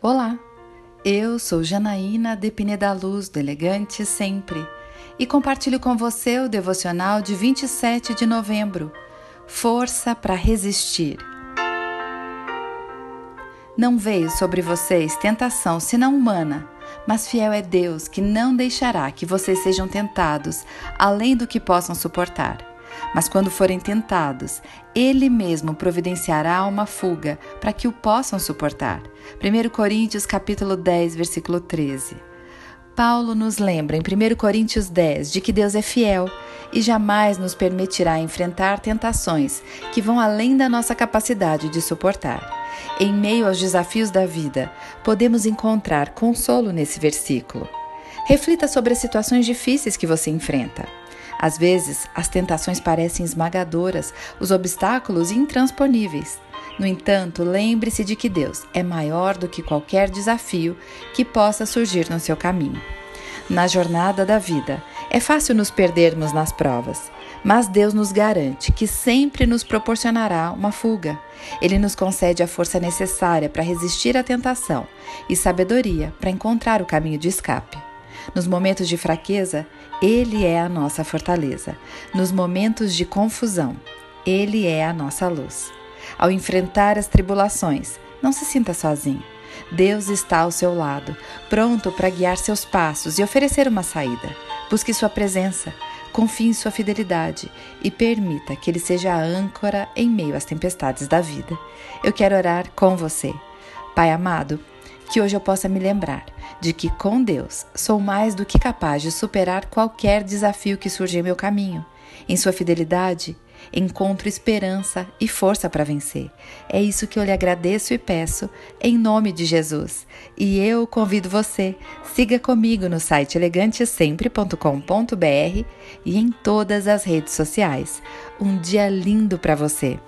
Olá, eu sou Janaína de Pineda Luz, do Elegante Sempre, e compartilho com você o Devocional de 27 de novembro, Força para Resistir. Não veio sobre vocês tentação senão humana, mas fiel é Deus, que não deixará que vocês sejam tentados, além do que possam suportar. Mas quando forem tentados, Ele mesmo providenciará uma fuga para que o possam suportar. 1 Coríntios capítulo 10, versículo 13. Paulo nos lembra em 1 Coríntios 10 de que Deus é fiel e jamais nos permitirá enfrentar tentações que vão além da nossa capacidade de suportar. Em meio aos desafios da vida, podemos encontrar consolo nesse versículo. Reflita sobre as situações difíceis que você enfrenta. Às vezes, as tentações parecem esmagadoras, os obstáculos intransponíveis. No entanto, lembre-se de que Deus é maior do que qualquer desafio que possa surgir no seu caminho. Na jornada da vida, é fácil nos perdermos nas provas, mas Deus nos garante que sempre nos proporcionará uma fuga. Ele nos concede a força necessária para resistir à tentação e sabedoria para encontrar o caminho de escape. Nos momentos de fraqueza, Ele é a nossa fortaleza. Nos momentos de confusão, Ele é a nossa luz. Ao enfrentar as tribulações, não se sinta sozinho. Deus está ao seu lado, pronto para guiar seus passos e oferecer uma saída. Busque sua presença, confie em sua fidelidade e permita que Ele seja a âncora em meio às tempestades da vida. Eu quero orar com você. Pai amado, que hoje eu possa me lembrar de que com Deus sou mais do que capaz de superar qualquer desafio que surge em meu caminho. Em sua fidelidade, encontro esperança e força para vencer. É isso que eu lhe agradeço e peço em nome de Jesus. E eu convido você, siga comigo no site elegantesempre.com.br e em todas as redes sociais. Um dia lindo para você!